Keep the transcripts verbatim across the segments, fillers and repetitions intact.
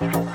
I'm alive.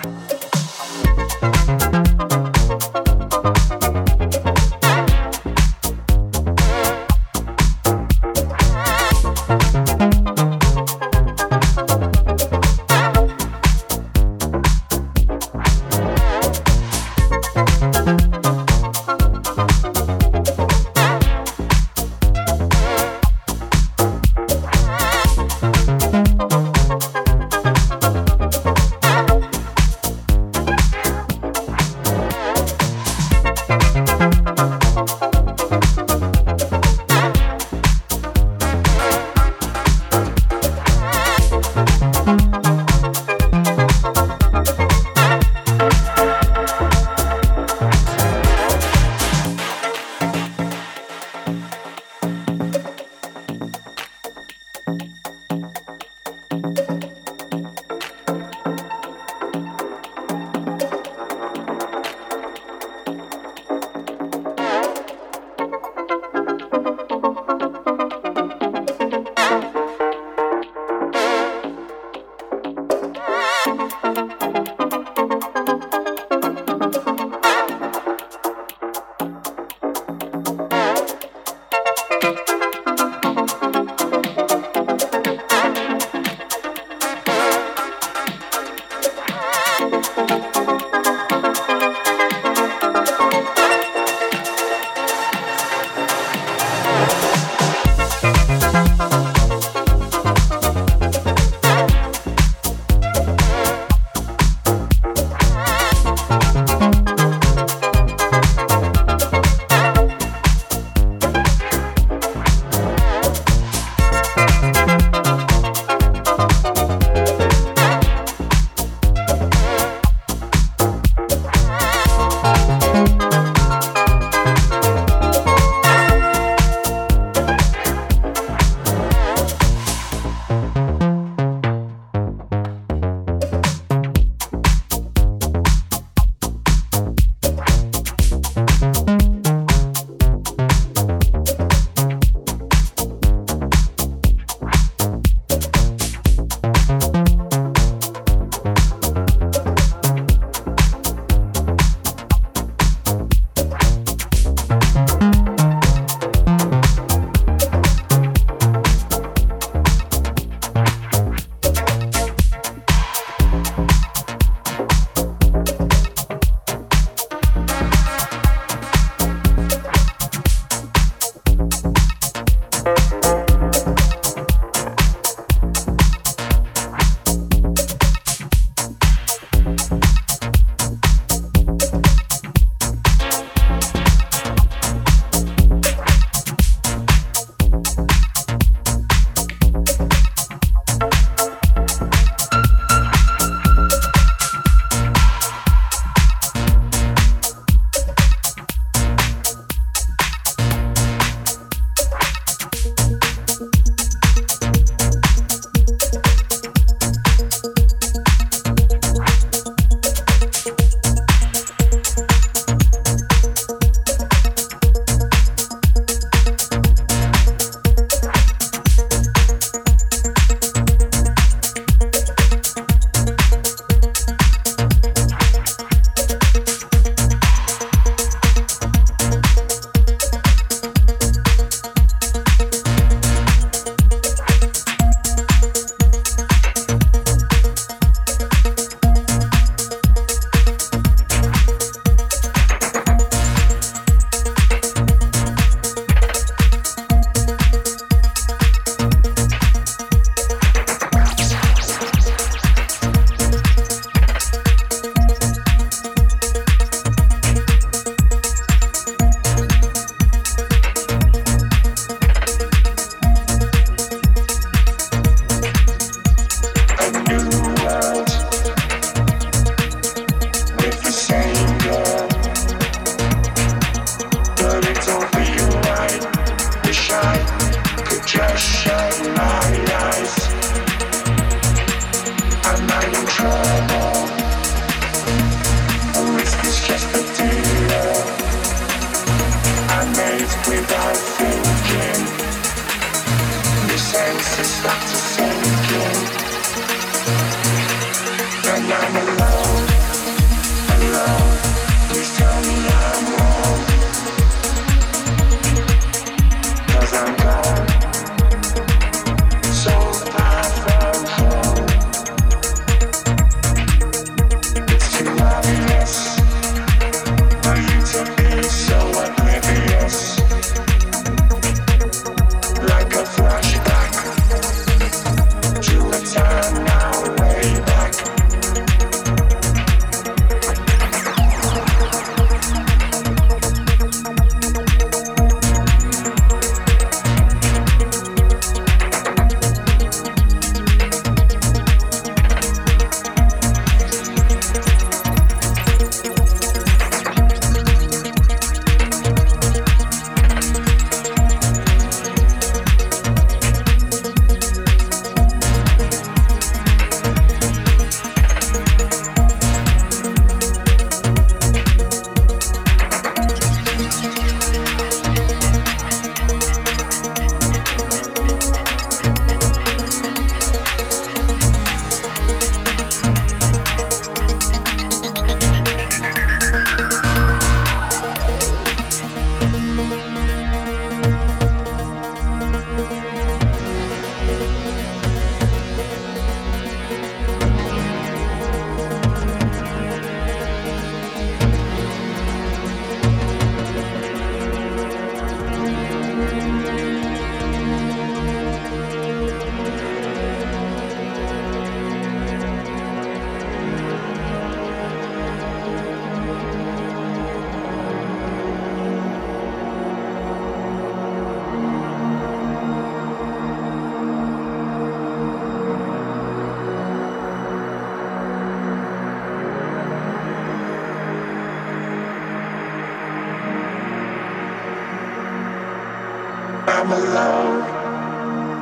I'm alone,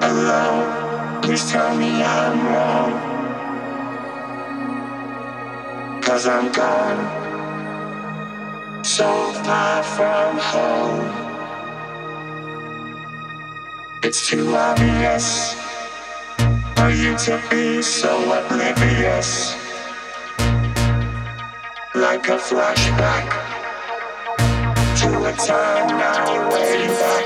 alone. Please tell me I'm wrong, 'cause I'm gone so far from home. It's too obvious for you to be so oblivious, like a flashback to a time now way back.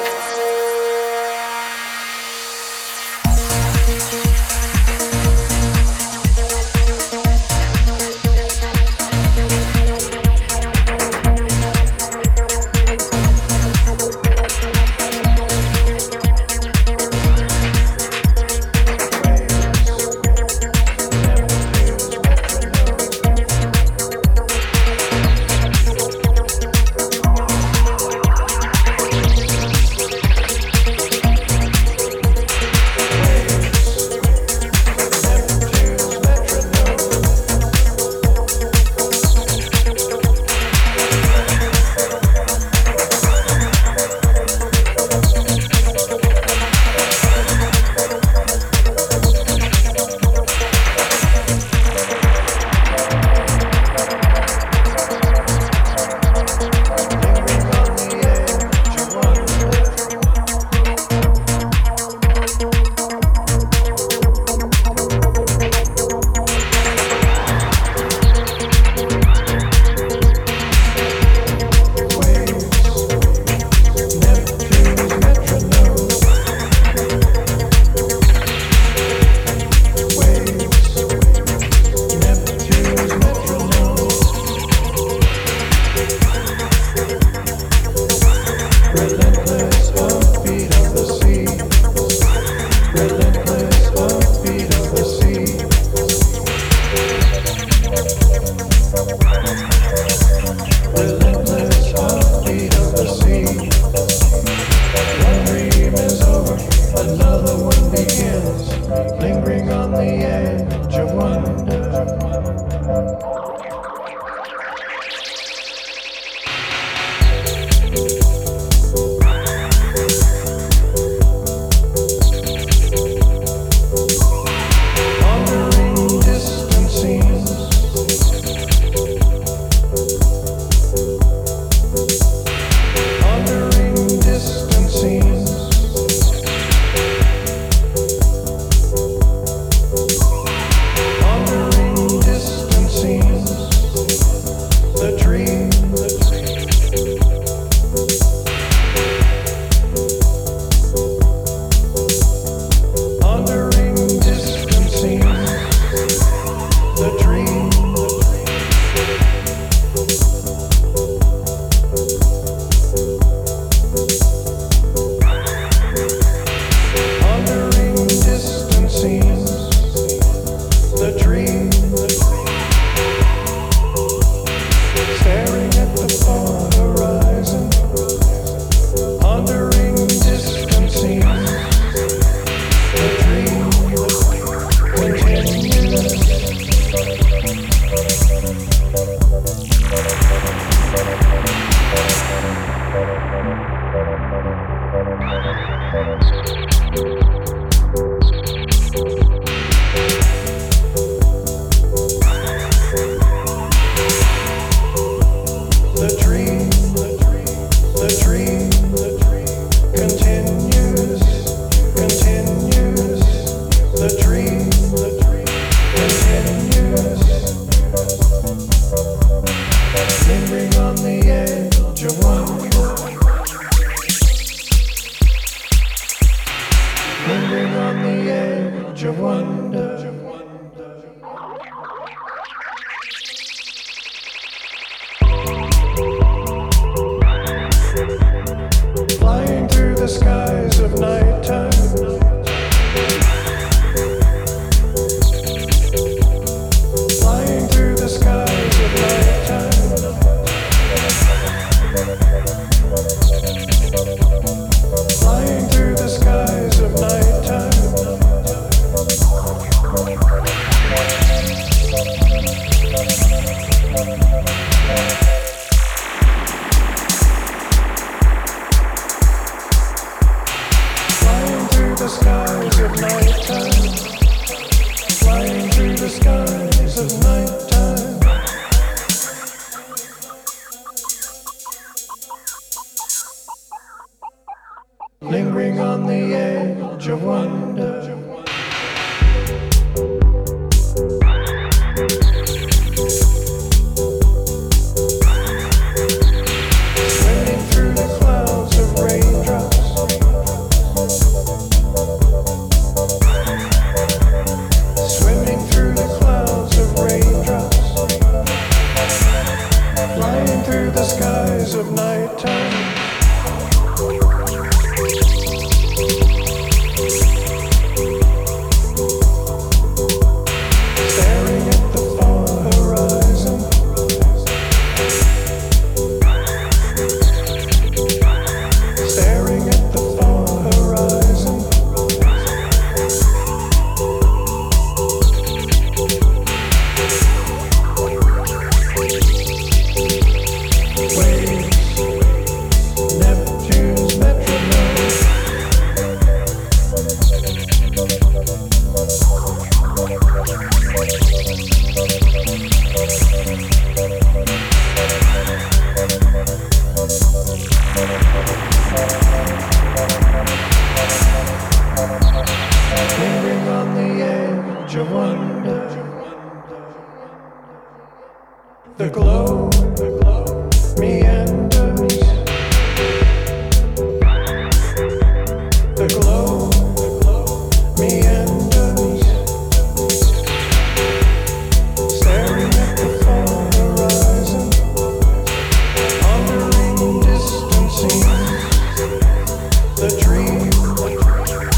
The glow, the glow meanders. The glow, the glow meanders. Staring at the far horizon, pondering distancing. The dream continues.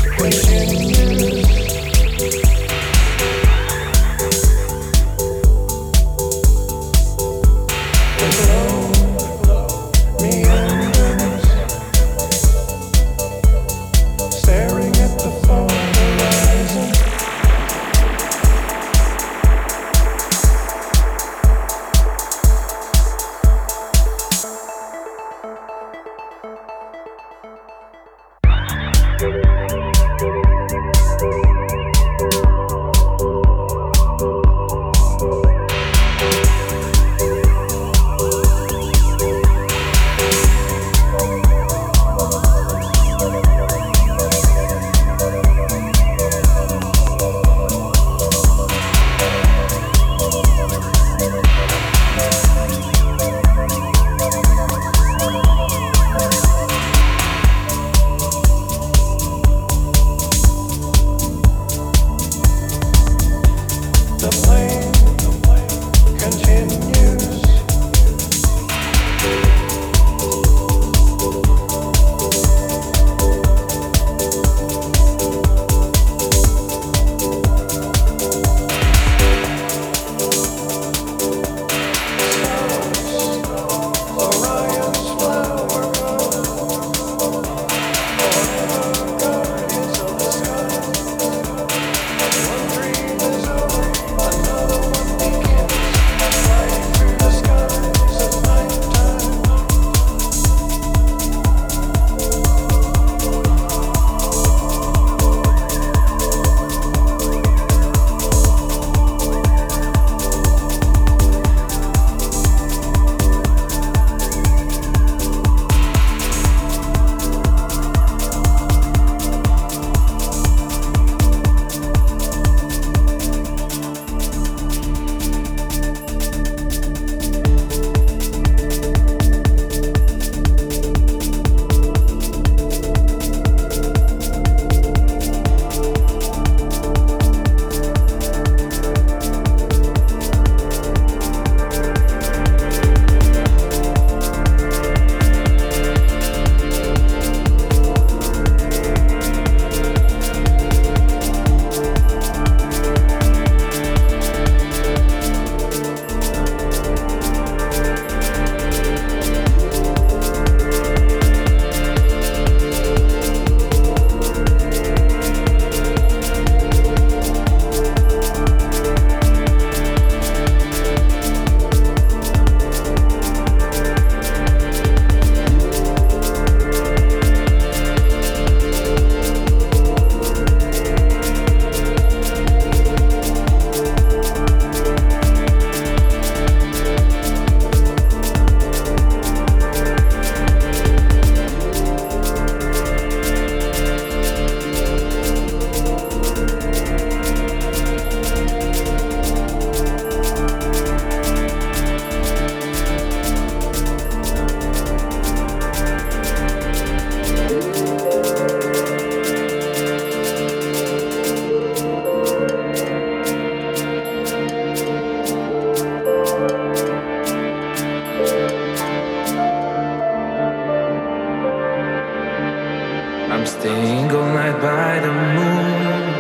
I'm staying all night by the moon,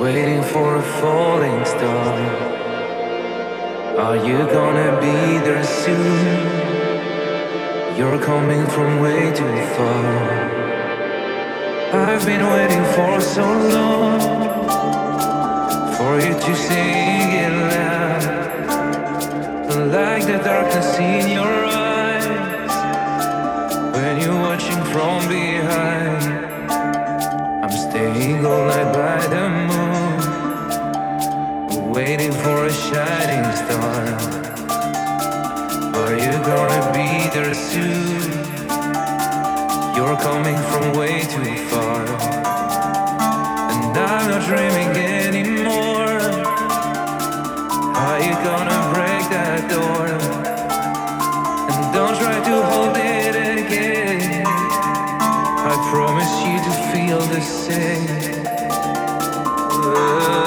waiting for a falling star. Are you gonna be there soon? You're coming from way too far. I've been waiting for so long for you to say it loud. Like the darkness in your eyes when you're watching from behind. I'm staying all night by the moon, waiting for a shining star. Are you gonna be there soon? You're coming from way too far. And I'm not dreaming anymore. Are you gonna break that the door, and don't try to hold it again. I promise you to feel the same. Oh.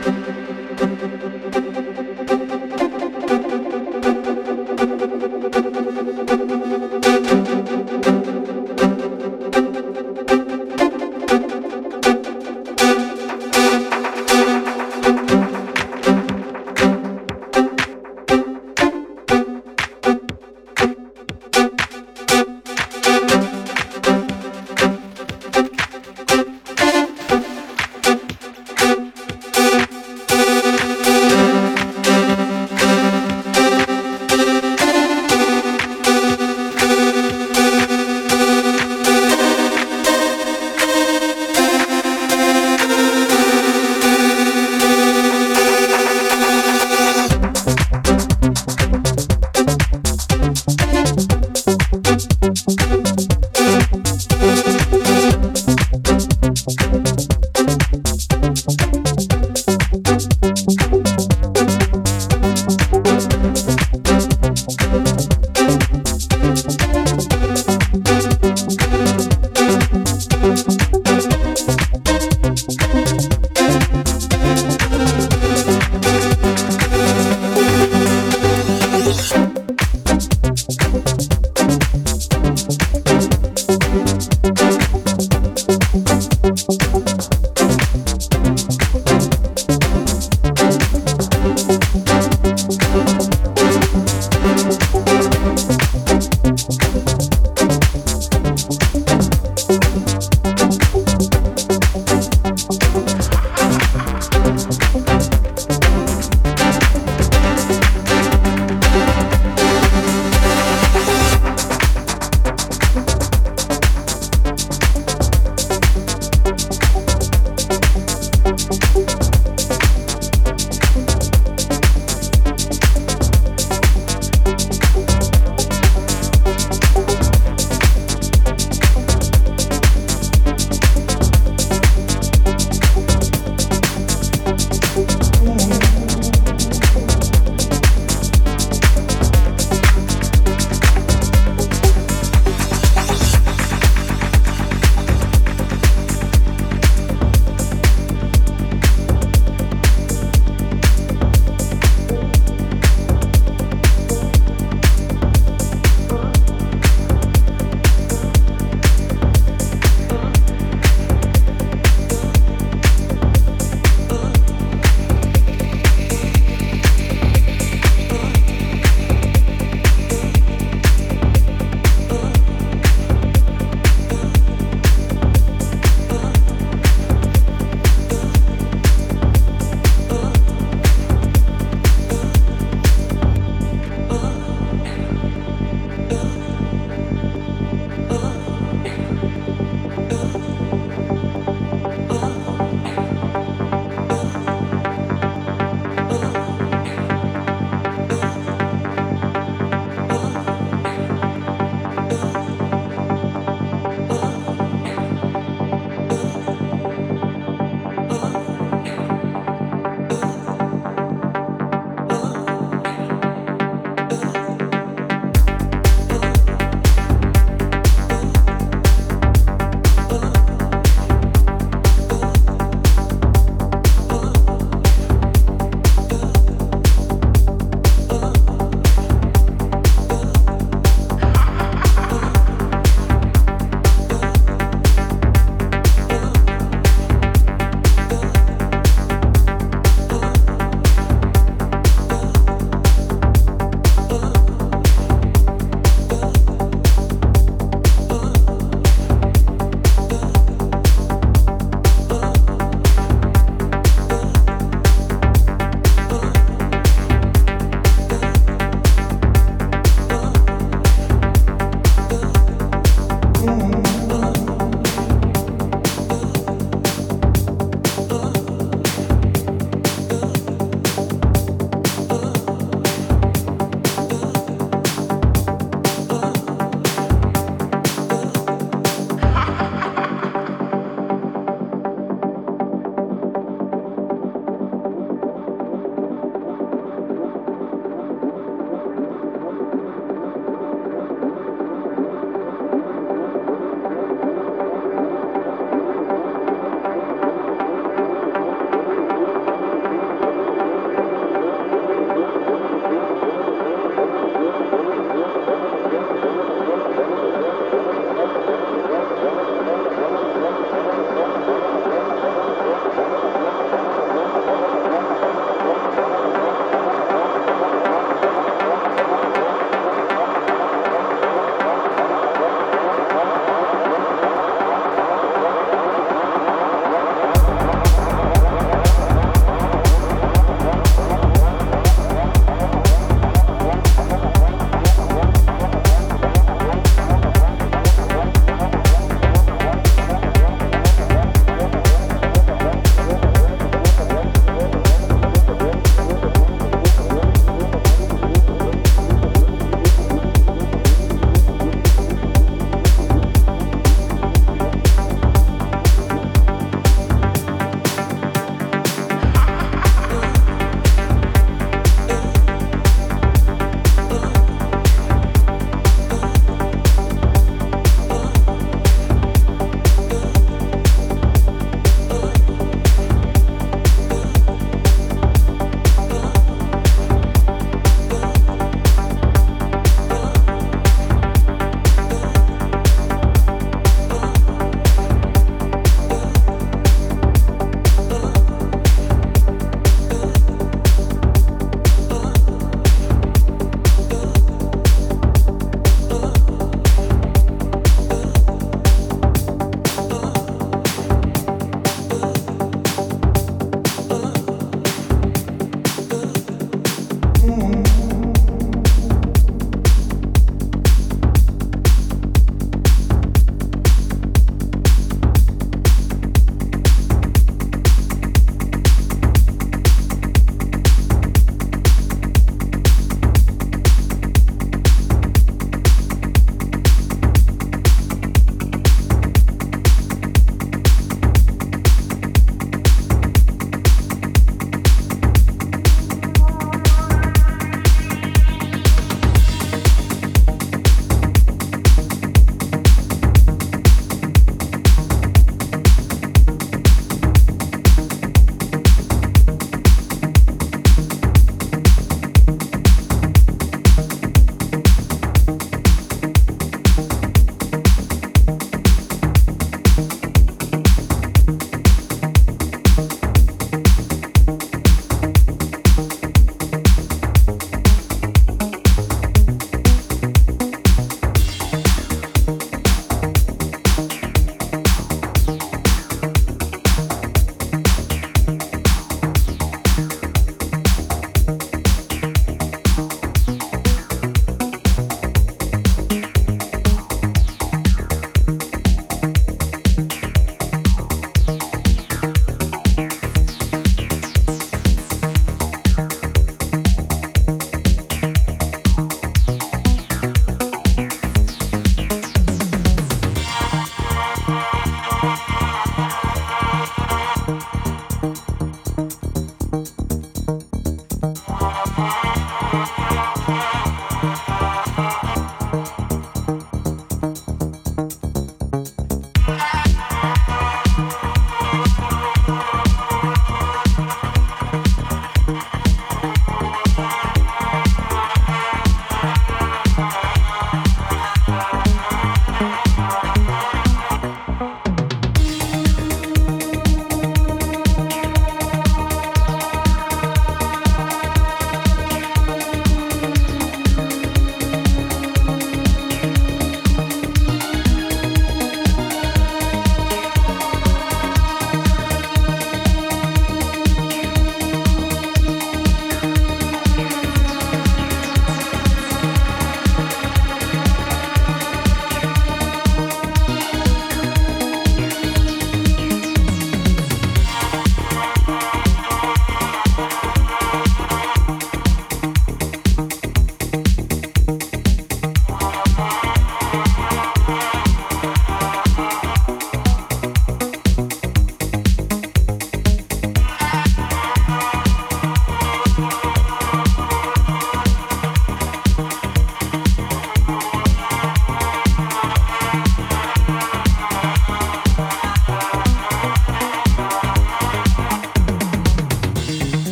Thank you.